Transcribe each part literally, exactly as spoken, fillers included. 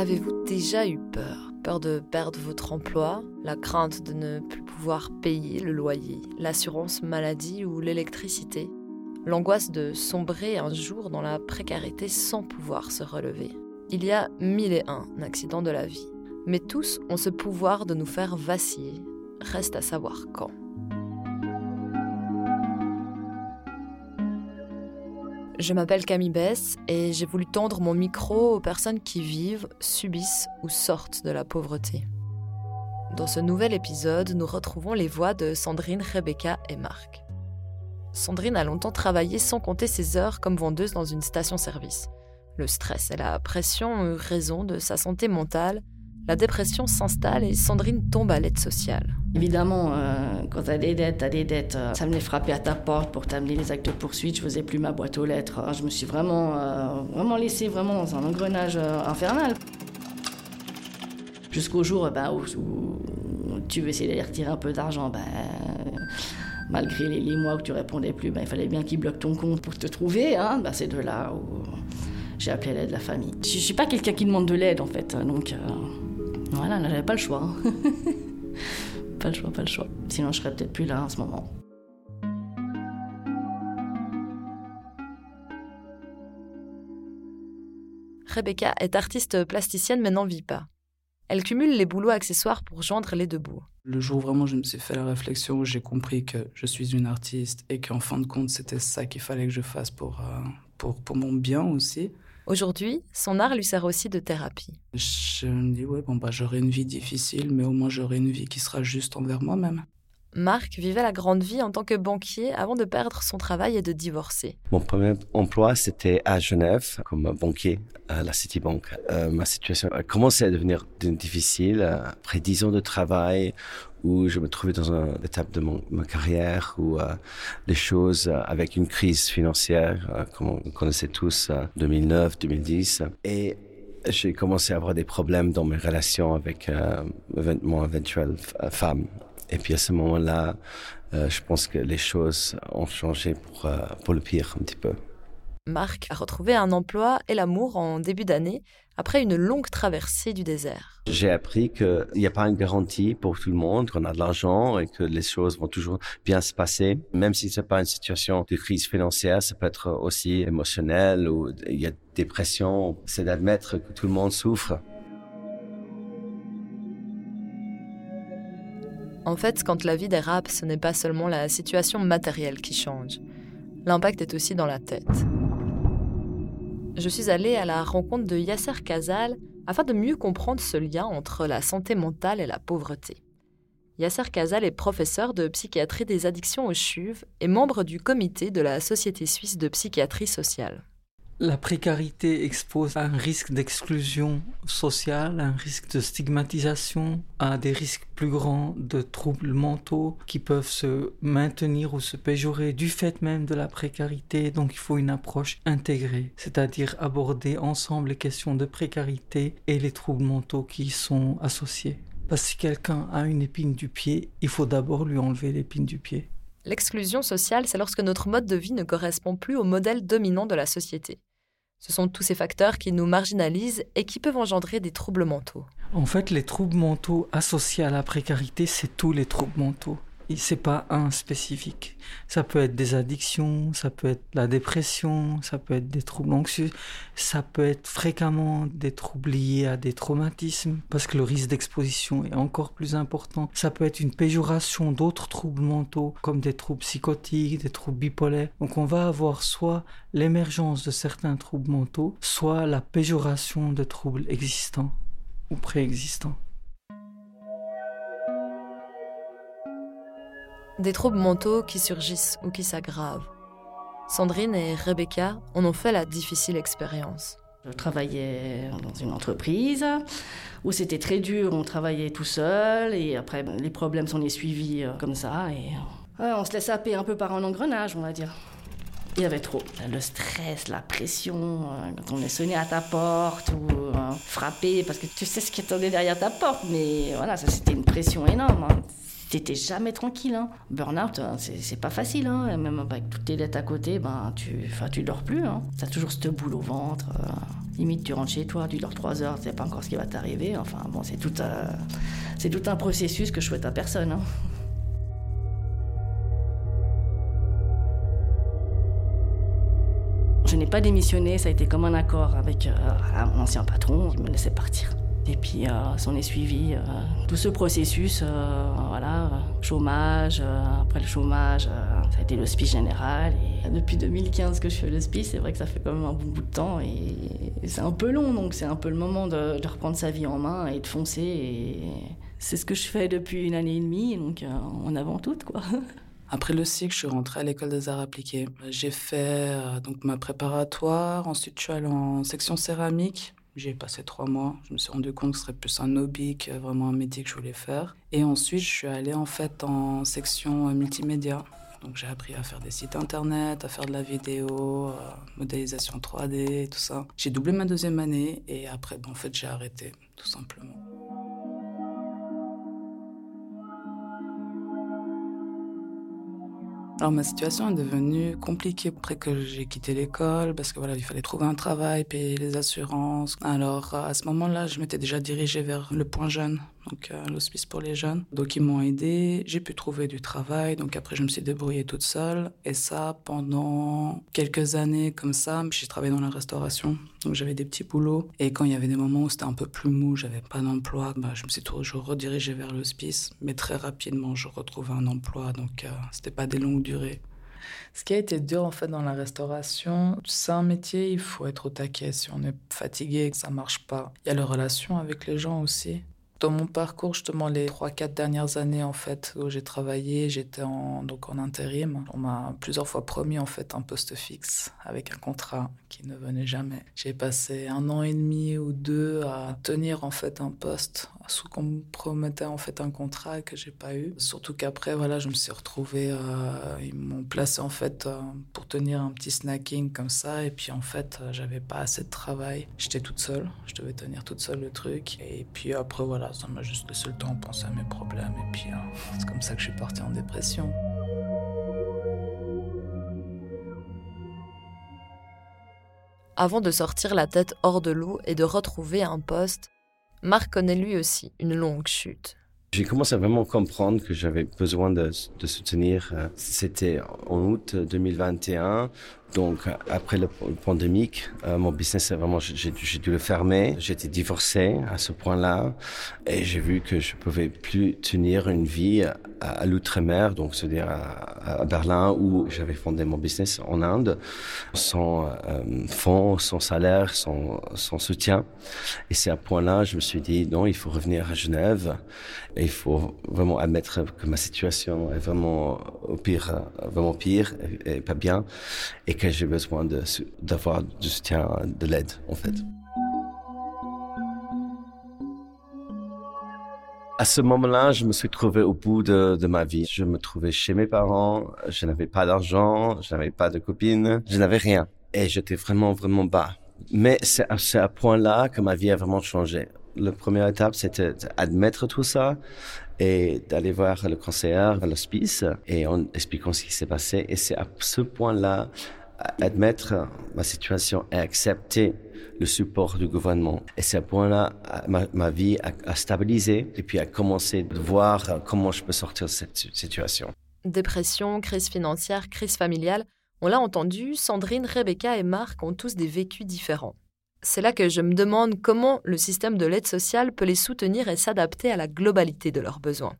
Avez-vous déjà eu peur ? Peur de perdre votre emploi, la crainte de ne plus pouvoir payer le loyer, l'assurance maladie ou l'électricité, l'angoisse de sombrer un jour dans la précarité sans pouvoir se relever. Il y a mille et un accidents de la vie, mais tous ont ce pouvoir de nous faire vaciller. Reste à savoir quand. Je m'appelle Camille Besse et j'ai voulu tendre mon micro aux personnes qui vivent, subissent ou sortent de la pauvreté. Dans ce nouvel épisode, nous retrouvons les voix de Sandrine, Rebecca et Marc. Sandrine a longtemps travaillé sans compter ses heures comme vendeuse dans une station-service. Le stress et la pression ont eu raison de sa santé mentale. La dépression s'installe et Sandrine tombe à l'aide sociale. Évidemment, euh, quand t'as des dettes, t'as des dettes. Euh, ça venait frapper à ta porte pour t'amener les actes de poursuite. Je faisais plus ma boîte aux lettres. Je me suis vraiment, euh, vraiment laissée vraiment dans un engrenage euh, infernal. Jusqu'au jour euh, bah, où, où tu veux essayer d'aller retirer un peu d'argent, bah, euh, malgré les, les mois où tu répondais plus, bah, il fallait bien qu'ils bloquent ton compte pour te trouver. Hein, bah, c'est de là où j'ai appelé l'aide de la famille. Je ne suis pas quelqu'un qui demande de l'aide en fait, donc. Euh... Voilà, là, j'avais pas le choix. pas le choix, pas le choix. Sinon, je serais peut-être plus là en ce moment. Rebecca est artiste plasticienne mais n'en vit pas. Elle cumule les boulots accessoires pour joindre les deux bouts. Le jour où vraiment je me suis fait la réflexion, j'ai compris que je suis une artiste et qu'en fin de compte, c'était ça qu'il fallait que je fasse pour, euh, pour, pour mon bien aussi. Aujourd'hui, son art lui sert aussi de thérapie. Je me dis, ouais, bon, bah, j'aurai une vie difficile, mais au moins j'aurai une vie qui sera juste envers moi-même. Marc vivait la grande vie en tant que banquier avant de perdre son travail et de divorcer. Mon premier emploi, c'était à Genève, comme banquier à la Citibank. Euh, ma situation a commencé à devenir difficile après dix ans de travail, où je me trouvais dans une étape de mon, ma carrière où euh, les choses, euh, avec une crise financière, euh, comme on connaissait tous, euh, deux mille neuf, deux mille dix. Et j'ai commencé à avoir des problèmes dans mes relations avec euh, mon éventuelle euh, femme. Et puis à ce moment-là, euh, je pense que les choses ont changé pour, euh, pour le pire un petit peu. Marc a retrouvé un emploi et l'amour en début d'année, après une longue traversée du désert. J'ai appris qu'il n'y a pas une garantie pour tout le monde, qu'on a de l'argent et que les choses vont toujours bien se passer. Même si ce n'est pas une situation de crise financière, ça peut être aussi émotionnel ou il y a des pressions. C'est d'admettre que tout le monde souffre. En fait, quand la vie dérape, ce n'est pas seulement la situation matérielle qui change. L'impact est aussi dans la tête. Je suis allée à la rencontre de Yasser Khazaal afin de mieux comprendre ce lien entre la santé mentale et la pauvreté. Yasser Khazaal est professeur de psychiatrie des addictions au C H U V et membre du comité de la Société suisse de psychiatrie sociale. La précarité expose à un risque d'exclusion sociale, à un risque de stigmatisation, à des risques plus grands de troubles mentaux qui peuvent se maintenir ou se péjorer du fait même de la précarité. Donc il faut une approche intégrée, c'est-à-dire aborder ensemble les questions de précarité et les troubles mentaux qui y sont associés. Parce que si quelqu'un a une épine du pied, il faut d'abord lui enlever l'épine du pied. L'exclusion sociale, c'est lorsque notre mode de vie ne correspond plus au modèle dominant de la société. Ce sont tous ces facteurs qui nous marginalisent et qui peuvent engendrer des troubles mentaux. En fait, les troubles mentaux associés à la précarité, c'est tous les troubles mentaux. Et c'est pas un spécifique. Ça peut être des addictions, ça peut être la dépression, ça peut être des troubles anxieux, ça peut être fréquemment des troubles liés à des traumatismes, parce que le risque d'exposition est encore plus important. Ça peut être une péjoration d'autres troubles mentaux, comme des troubles psychotiques, des troubles bipolaires. Donc on va avoir soit l'émergence de certains troubles mentaux, soit la péjoration de troubles existants ou préexistants. Des troubles mentaux qui surgissent ou qui s'aggravent. Sandrine et Rebecca en ont fait la difficile expérience. Je travaillais dans une entreprise où c'était très dur, on travaillait tout seul et après les problèmes s'en est suivis comme ça et on se laisse happer un peu par un engrenage, on va dire. Il y avait trop. Le stress, la pression, quand on est sonné à ta porte ou frappé parce que tu sais ce qui attendait derrière ta porte, mais voilà, ça c'était une pression énorme. Hein. T'étais jamais tranquille. Hein. Burnout, c'est, c'est pas facile. Hein. Même avec toutes tes dettes à côté, ben, tu, tu dors plus. Hein. T'as toujours ce boule au ventre. limite tu rentres chez toi, tu dors trois heures, tu sais pas encore ce qui va t'arriver. Enfin bon, c'est tout, euh, c'est tout un processus que je souhaite à personne. Hein. Je n'ai pas démissionné, ça a été comme un accord avec euh, mon ancien patron, il me laissait partir. Et puis, euh, s'en est suivi euh, tout ce processus, euh, voilà, chômage, euh, après le chômage, euh, ça a été l'hospice général. Et depuis deux mille quinze que je fais l'hospice, c'est vrai que ça fait quand même un bon bout de temps et, et c'est un peu long, donc c'est un peu le moment de, de reprendre sa vie en main et de foncer. Et c'est ce que je fais depuis une année et demie, donc euh, en avant toute, quoi. Après le cycle, je suis rentrée à l'école des arts appliqués. J'ai fait euh, donc ma préparatoire, ensuite je suis allée en section céramique. J'ai passé trois mois, je me suis rendu compte que ce serait plus un hobby que vraiment un métier que je voulais faire. Et ensuite, je suis allée en fait en section multimédia. Donc j'ai appris à faire des sites internet, à faire de la vidéo, euh, modélisation trois D, tout ça. J'ai doublé ma deuxième année et après, ben, en fait, j'ai arrêté, tout simplement. Alors ma situation est devenue compliquée après que j'ai quitté l'école parce que voilà, il fallait trouver un travail, payer les assurances. Alors à ce moment-là, je m'étais déjà dirigée vers le Point Jeune, donc euh, l'hospice pour les jeunes. Donc ils m'ont aidée, j'ai pu trouver du travail. Donc après, je me suis débrouillée toute seule et ça pendant quelques années comme ça. J'ai travaillé dans la restauration, donc j'avais des petits boulots. Et quand il y avait des moments où c'était un peu plus mou, j'avais pas d'emploi, bah, je me suis toujours redirigée vers l'hospice. Mais très rapidement, je retrouvais un emploi, donc euh, c'était pas des longues durées. Ce qui a été dur en fait dans la restauration, c'est un métier, il faut être au taquet. Si on est fatigué, ça marche pas. Il y a les relations avec les gens aussi. Dans mon parcours, justement, les trois quatre dernières années en fait où j'ai travaillé, j'étais en, donc en intérim. On m'a plusieurs fois promis en fait un poste fixe avec un contrat qui ne venait jamais. J'ai passé un an et demi ou deux à tenir en fait un poste sous qu'on me promettait en fait un contrat que j'ai pas eu. Surtout qu'après, voilà, je me suis retrouvée, euh, ils m'ont placée en fait euh, pour tenir un petit snacking comme ça. Et puis en fait, euh, j'avais pas assez de travail. J'étais toute seule, je devais tenir toute seule le truc. Et puis après, voilà. Ça m'a juste laissé le temps de penser à mes problèmes et puis hein, c'est comme ça que je suis partie en dépression. Avant de sortir la tête hors de l'eau et de retrouver un poste, Marc connaît lui aussi une longue chute. J'ai commencé à vraiment comprendre que j'avais besoin de, de soutenir. C'était en août deux mille vingt et un, donc après la pandémie, mon business, vraiment, j'ai, j'ai dû le fermer. J'étais divorcé à ce point-là et j'ai vu que je ne pouvais plus tenir une vie à, à l'outre-mer, donc c'est-à-dire à, à Berlin où j'avais fondé mon business en Inde, sans euh, fonds, sans salaire, sans, sans soutien. Et c'est à ce point-là, je me suis dit non, il faut revenir à Genève. Et il faut vraiment admettre que ma situation est vraiment au pire, vraiment pire, et, et pas bien, et que j'ai besoin de, d'avoir du soutien, de l'aide, en fait. À ce moment-là, je me suis trouvé au bout de, de ma vie. Je me trouvais chez mes parents, je n'avais pas d'argent, je n'avais pas de copine, je n'avais rien. Et j'étais vraiment, vraiment bas. Mais c'est à ce point-là que ma vie a vraiment changé. La première étape, c'était d'admettre tout ça et d'aller voir le conseiller à l'hospice et en expliquant ce qui s'est passé. Et c'est à ce point-là, admettre ma situation et accepter le support du gouvernement. Et c'est à ce point-là, ma, ma vie a, a stabilisé et puis a commencé de voir comment je peux sortir de cette situation. Dépression, crise financière, crise familiale, on l'a entendu, Sandrine, Rebecca et Marc ont tous des vécus différents. C'est là que je me demande comment le système de l'aide sociale peut les soutenir et s'adapter à la globalité de leurs besoins.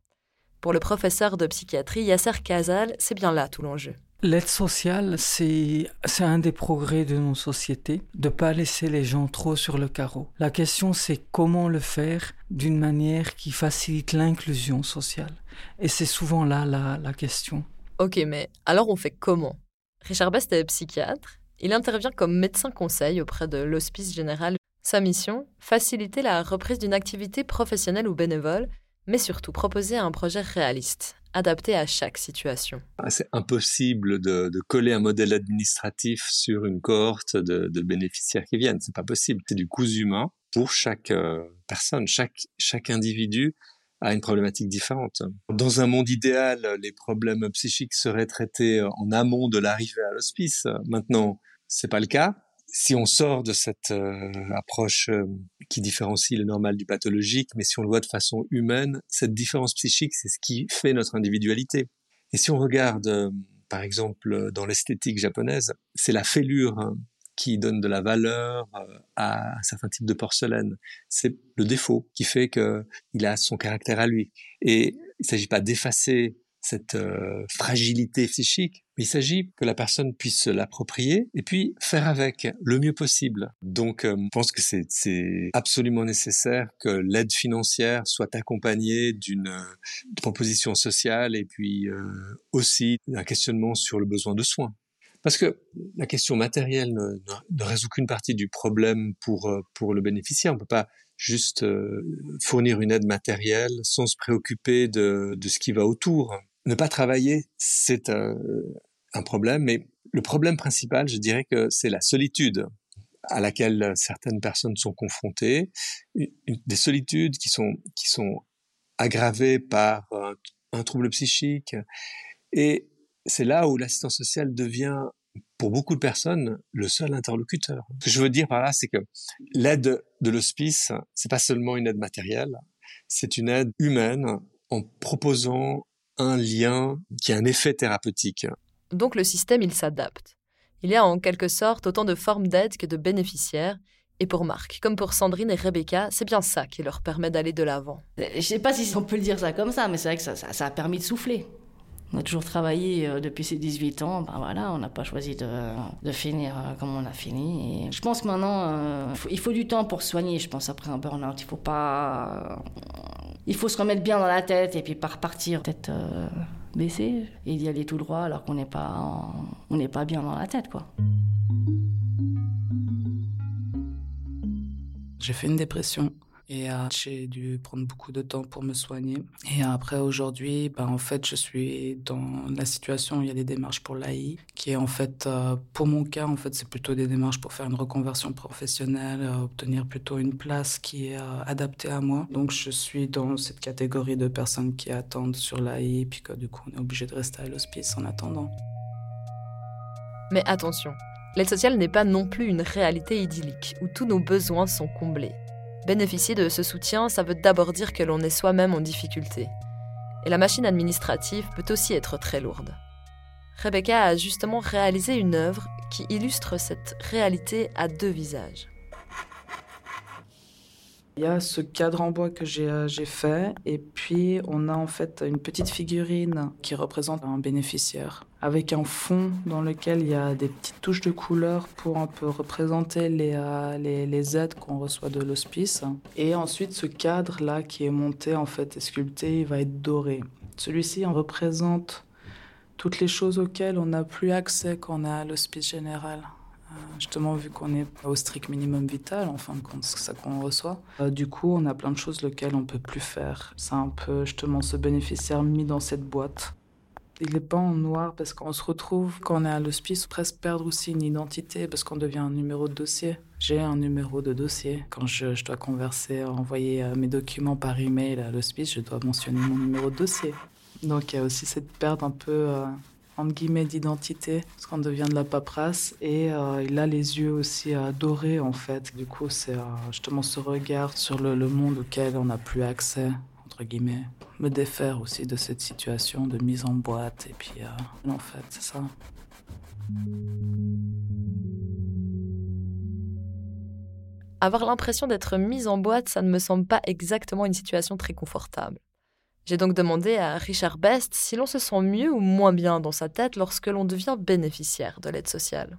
Pour le professeur de psychiatrie Yasser Khazaal, c'est bien là tout l'enjeu. L'aide sociale, c'est, c'est un des progrès de nos sociétés, de ne pas laisser les gens trop sur le carreau. La question, c'est comment le faire d'une manière qui facilite l'inclusion sociale. Et c'est souvent là la, la question. Ok, mais alors on fait comment ? Richard Best est psychiatre. Il intervient comme médecin conseil auprès de l'Hospice Général. Sa mission, faciliter la reprise d'une activité professionnelle ou bénévole, mais surtout proposer un projet réaliste, adapté à chaque situation. C'est impossible de, de coller un modèle administratif sur une cohorte de, de bénéficiaires qui viennent. C'est pas possible. C'est du cousu humain pour chaque euh, personne, chaque, chaque individu à une problématique différente. Dans un monde idéal, les problèmes psychiques seraient traités en amont de l'arrivée à l'hospice. Maintenant, c'est pas le cas. si on sort de cette euh, approche euh, qui différencie le normal du pathologique, mais si on le voit de façon humaine, cette différence psychique, c'est ce qui fait notre individualité. Et si on regarde, euh, par exemple, dans l'esthétique japonaise, c'est la fêlure hein, qui donne de la valeur euh, à certains types de porcelaine. C'est le défaut qui fait qu'il a son caractère à lui. Et il ne s'agit pas d'effacer cette euh, fragilité psychique, mais il s'agit que la personne puisse l'approprier et puis faire avec le mieux possible. Donc, euh, je pense que c'est, c'est absolument nécessaire que l'aide financière soit accompagnée d'une euh, proposition sociale et puis euh, aussi d'un questionnement sur le besoin de soins. Parce que la question matérielle ne, ne, ne résout qu'une partie du problème pour, pour le bénéficiaire. On ne peut pas juste euh, fournir une aide matérielle sans se préoccuper de, de ce qui va autour. Ne pas travailler, c'est un, un problème, mais le problème principal, je dirais que c'est la solitude à laquelle certaines personnes sont confrontées, des solitudes qui sont, qui sont aggravées par un, un trouble psychique. Et c'est là où l'assistance sociale devient, pour beaucoup de personnes, le seul interlocuteur. Ce que je veux dire par là, c'est que l'aide de l'hospice, c'est pas seulement une aide matérielle, c'est une aide humaine en proposant un lien qui a un effet thérapeutique. Donc le système, il s'adapte. Il y a en quelque sorte autant de formes d'aide que de bénéficiaires. Et pour Marc, comme pour Sandrine et Rebecca, c'est bien ça qui leur permet d'aller de l'avant. Je ne sais pas si on peut le dire ça comme ça, mais c'est vrai que ça, ça, ça a permis de souffler. On a toujours travaillé depuis ses dix-huit ans, ben voilà, on n'a pas choisi de, de finir comme on a fini. Et je pense que maintenant, euh, faut, il faut du temps pour soigner, je pense, après un burn-out. Il faut pas... Il faut se remettre bien dans la tête et puis pas repartir tête euh, baissée et d'y aller tout droit alors qu'on n'est pas, en, on n'est pas bien dans la tête, quoi. J'ai fait une dépression. Et euh, j'ai dû prendre beaucoup de temps pour me soigner. Et après, aujourd'hui, bah, en fait, je suis dans la situation où il y a des démarches pour l'A I, qui est en fait, euh, pour mon cas, en fait, c'est plutôt des démarches pour faire une reconversion professionnelle, euh, obtenir plutôt une place qui est euh, adaptée à moi. Donc, je suis dans cette catégorie de personnes qui attendent sur l'A I, puis que du coup, on est obligé de rester à l'hospice en attendant. Mais attention, l'aide sociale n'est pas non plus une réalité idyllique, où tous nos besoins sont comblés. Bénéficier de ce soutien, ça veut d'abord dire que l'on est soi-même en difficulté. Et la machine administrative peut aussi être très lourde. Rebecca a justement réalisé une œuvre qui illustre cette réalité à deux visages. Il y a ce cadre en bois que j'ai, j'ai fait, et puis on a en fait une petite figurine qui représente un bénéficiaire, avec un fond dans lequel il y a des petites touches de couleur pour un peu représenter les, euh, les, les aides qu'on reçoit de l'hospice. Et ensuite, ce cadre-là qui est monté, en fait, est sculpté, il va être doré. Celui-ci, on représente toutes les choses auxquelles on n'a plus accès quand on est à l'hospice général. Justement, vu qu'on est au strict minimum vital, en fin de compte, c'est ça qu'on reçoit. Euh, du coup, on a plein de choses lesquelles on ne peut plus faire. C'est un peu, justement, ce bénéficiaire mis dans cette boîte. Il n'est pas en noir parce qu'on se retrouve, quand on est à l'hospice, presque perdre aussi une identité parce qu'on devient un numéro de dossier. J'ai un numéro de dossier. Quand je, je dois converser, envoyer mes documents par email à l'hospice, je dois mentionner mon numéro de dossier. Donc il y a aussi cette perte un peu, euh, entre guillemets, d'identité parce qu'on devient de la paperasse. Et euh, il a les yeux aussi euh, dorés, en fait. Du coup, c'est euh, justement ce regard sur le, le monde auquel on n'a plus accès. Guillemets, me défaire aussi de cette situation de mise en boîte et puis euh, en fait c'est ça. Avoir l'impression d'être mise en boîte, ça ne me semble pas exactement une situation très confortable. J'ai donc demandé à Richard Best si l'on se sent mieux ou moins bien dans sa tête lorsque l'on devient bénéficiaire de l'aide sociale.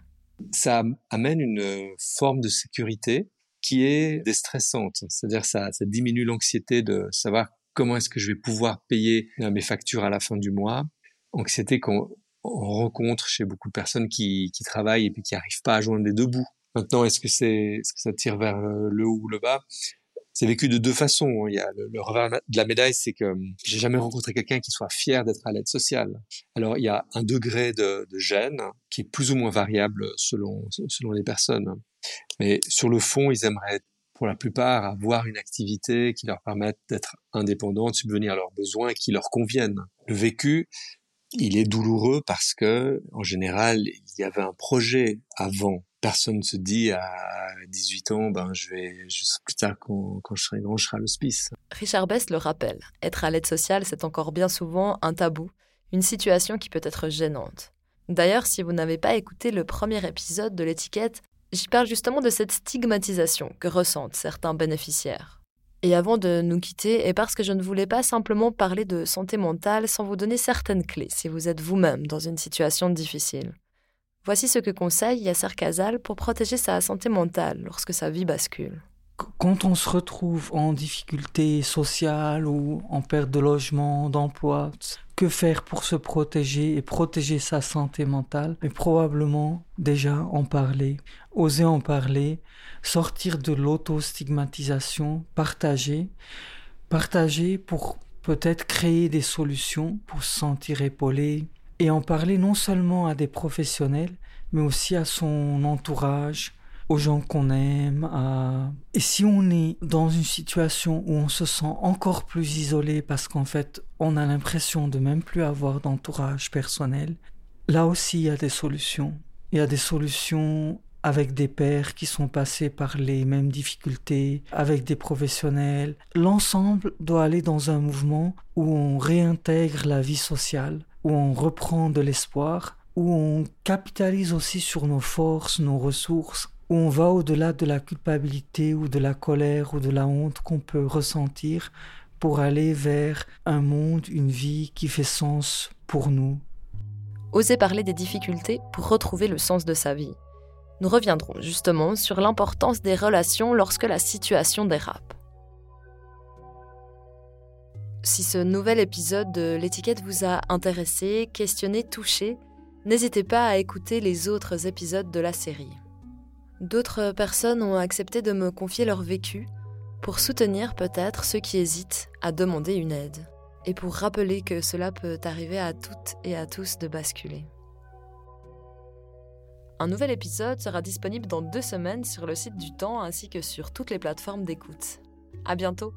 Ça amène une forme de sécurité qui est déstressante, c'est-à-dire ça, ça diminue l'anxiété de savoir comment est-ce que je vais pouvoir payer mes factures à la fin du mois. Anxiété qu'on rencontre chez beaucoup de personnes qui, qui travaillent et puis qui n'arrivent pas à joindre les deux bouts. Maintenant, est-ce que, c'est, est-ce que ça tire vers le haut ou le bas ? C'est vécu de deux façons. Il y a le, le revers de la médaille, c'est que j'ai jamais rencontré quelqu'un qui soit fier d'être à l'aide sociale. Alors, il y a un degré de, de gêne qui est plus ou moins variable selon, selon les personnes. Mais sur le fond, ils aimeraient pour la plupart avoir une activité qui leur permette d'être indépendants, de subvenir à leurs besoins et qui leur convienne. Le vécu, il est douloureux parce que, en général, il y avait un projet avant. personne ne se dit à dix-huit ans, ben, je vais, je sais plus tard quand, quand je serai grand, je serai à l'hospice. Richard Best le rappelle, être à l'aide sociale, c'est encore bien souvent un tabou, une situation qui peut être gênante. D'ailleurs, si vous n'avez pas écouté le premier épisode de l'étiquette, j'y parle justement de cette stigmatisation que ressentent certains bénéficiaires. Et avant de nous quitter, et parce que je ne voulais pas simplement parler de santé mentale sans vous donner certaines clés si vous êtes vous-même dans une situation difficile. Voici ce que conseille Yasser Khazaal pour protéger sa santé mentale lorsque sa vie bascule. Quand on se retrouve en difficulté sociale ou en perte de logement, d'emploi, que faire pour se protéger et protéger sa santé mentale? Et probablement déjà en parler, oser en parler, sortir de l'auto-stigmatisation, partager, partager pour peut-être créer des solutions pour se sentir épaulé, et en parler non seulement à des professionnels, mais aussi à son entourage, aux gens qu'on aime. À... Et si on est dans une situation où on se sent encore plus isolé parce qu'en fait, on a l'impression de même plus avoir d'entourage personnel, là aussi, il y a des solutions. Il y a des solutions avec des pairs qui sont passés par les mêmes difficultés, avec des professionnels. L'ensemble doit aller dans un mouvement où on réintègre la vie sociale, où on reprend de l'espoir, où on capitalise aussi sur nos forces, nos ressources, où on va au-delà de la culpabilité ou de la colère ou de la honte qu'on peut ressentir pour aller vers un monde, une vie qui fait sens pour nous. Oser parler des difficultés pour retrouver le sens de sa vie. Nous reviendrons justement sur l'importance des relations lorsque la situation dérape. Si ce nouvel épisode de l'étiquette vous a intéressé, questionné, touché, n'hésitez pas à écouter les autres épisodes de la série. D'autres personnes ont accepté de me confier leur vécu pour soutenir peut-être ceux qui hésitent à demander une aide et pour rappeler que cela peut arriver à toutes et à tous de basculer. Un nouvel épisode sera disponible dans deux semaines sur le site du Temps ainsi que sur toutes les plateformes d'écoute. À bientôt!